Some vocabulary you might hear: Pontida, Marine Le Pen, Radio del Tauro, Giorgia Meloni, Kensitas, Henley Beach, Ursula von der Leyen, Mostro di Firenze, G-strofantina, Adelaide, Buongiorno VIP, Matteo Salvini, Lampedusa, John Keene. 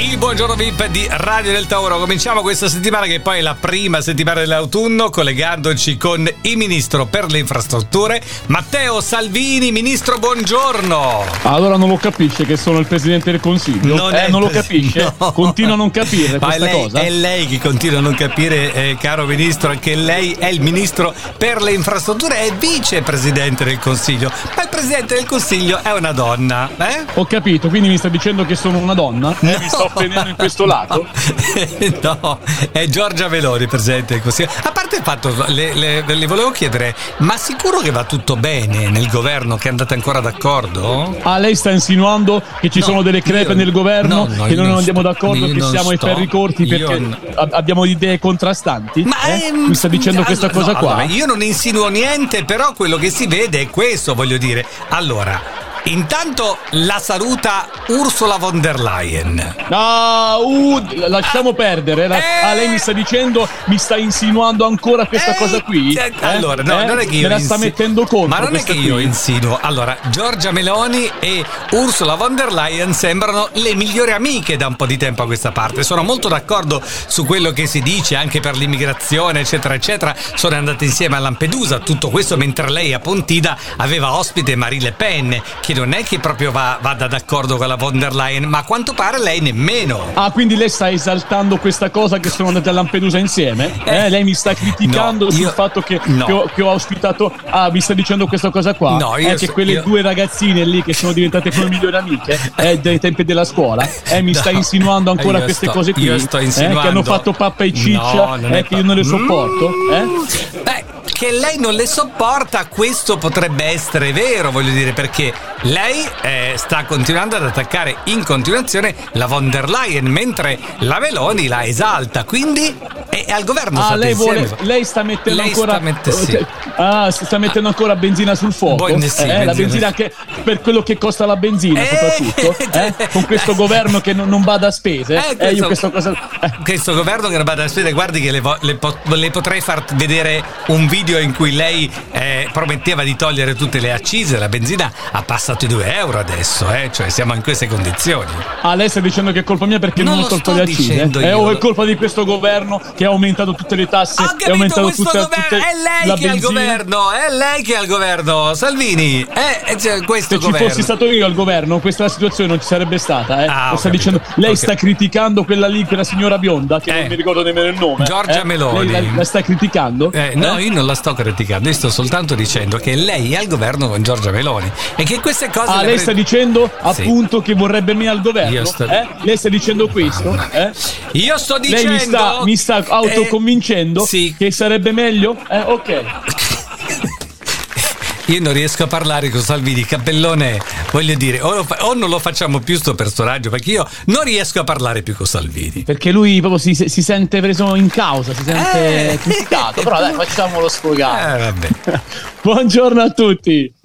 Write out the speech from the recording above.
Il Buongiorno VIP di Radio del Tauro. Cominciamo questa settimana, che poi è la prima settimana dell'autunno, collegandoci con il ministro per le infrastrutture Matteo Salvini. Ministro, buongiorno. Allora non lo capisce che sono il presidente del Consiglio? Non lo capisce? No. Continua a non capire questa cosa? È lei che continua a non capire, caro ministro, che lei è il ministro per le infrastrutture e vicepresidente del Consiglio. Ma il presidente del Consiglio è una donna, eh? Ho capito, quindi mi sta dicendo che sono una donna? No. Mi sto prendendo in questo lato? No, è Giorgia Meloni, presidente del Consiglio. A parte il fatto, le volevo chiedere, ma sicuro che va tutto bene nel governo, che andate ancora d'accordo? Ah, lei sta insinuando che ci sono delle crepe nel governo, che noi non andiamo d'accordo, che siamo ai ferri corti perché abbiamo idee contrastanti? Ma mi sta dicendo questa cosa qua? Allora, io non insinuo niente, però quello che si vede è questo, voglio dire. Allora, intanto la saluta Ursula von der Leyen. No, lasciamo perdere. Lei mi sta insinuando ancora questa cosa qui? Allora, no, non è che io me la sta mettendo contro. Ma non è che io insinuo. Allora, Giorgia Meloni e Ursula von der Leyen sembrano le migliori amiche da un po' di tempo a questa parte. Sono molto d'accordo su quello che si dice anche per l'immigrazione, eccetera, eccetera. Sono andate insieme a Lampedusa. Tutto questo mentre lei a Pontida aveva ospite Marine Le Pen, che non è che proprio vada d'accordo con la von der Leyen, ma a quanto pare lei nemmeno. Ah, quindi lei sta esaltando questa cosa che sono andate a Lampedusa insieme? Lei mi sta criticando sul fatto che ho ospitato. Ah, mi sta dicendo questa cosa qua? No, quelle due ragazzine lì che sono diventate come migliori amiche dai tempi della scuola. Mi sta insinuando ancora queste cose qui? Io sto insinuando che hanno fatto pappa e ciccia, che io non le sopporto. Che lei non le sopporta, questo potrebbe essere vero, voglio dire, perché lei sta continuando ad attaccare in continuazione la von der Leyen, mentre la Meloni la esalta, quindi è al governo. Lei sta mettendo ancora benzina sul fuoco. La benzina anche per quello che costa la benzina, soprattutto con questo governo che non bada a spese. Questo governo che non bada a spese, guardi che le potrei far vedere un video in cui lei prometteva di togliere tutte le accise. La benzina ha passato i €2 adesso, cioè siamo in queste condizioni. Lei sta dicendo che è colpa mia perché non ho tolto le accise? O è colpa di questo governo che ha aumentato tutte le tasse? Ho aumentato tutte è lei che è al governo, è lei che è al governo, Salvini. Se ci fossi stato io al governo, questa situazione non ci sarebbe stata. Sta criticando quella lì, quella signora bionda che non mi ricordo nemmeno il nome. Giorgia Meloni. Lei la sta criticando? No, io non la sto criticando, io sto soltanto dicendo che lei è al governo con Giorgia Meloni e che queste cose... lei sta dicendo appunto che vorrebbe me al governo? Lei sta dicendo questo? Io sto dicendo... Lei mi sta autoconvincendo che sarebbe meglio? Ok. Io non riesco a parlare con Salvini, cappellone, voglio dire, o non lo facciamo più sto personaggio, perché io non riesco a parlare più con Salvini. Perché lui proprio si sente preso in causa, si sente criticato, però dai, facciamolo sfogare. Vabbè. Buongiorno a tutti.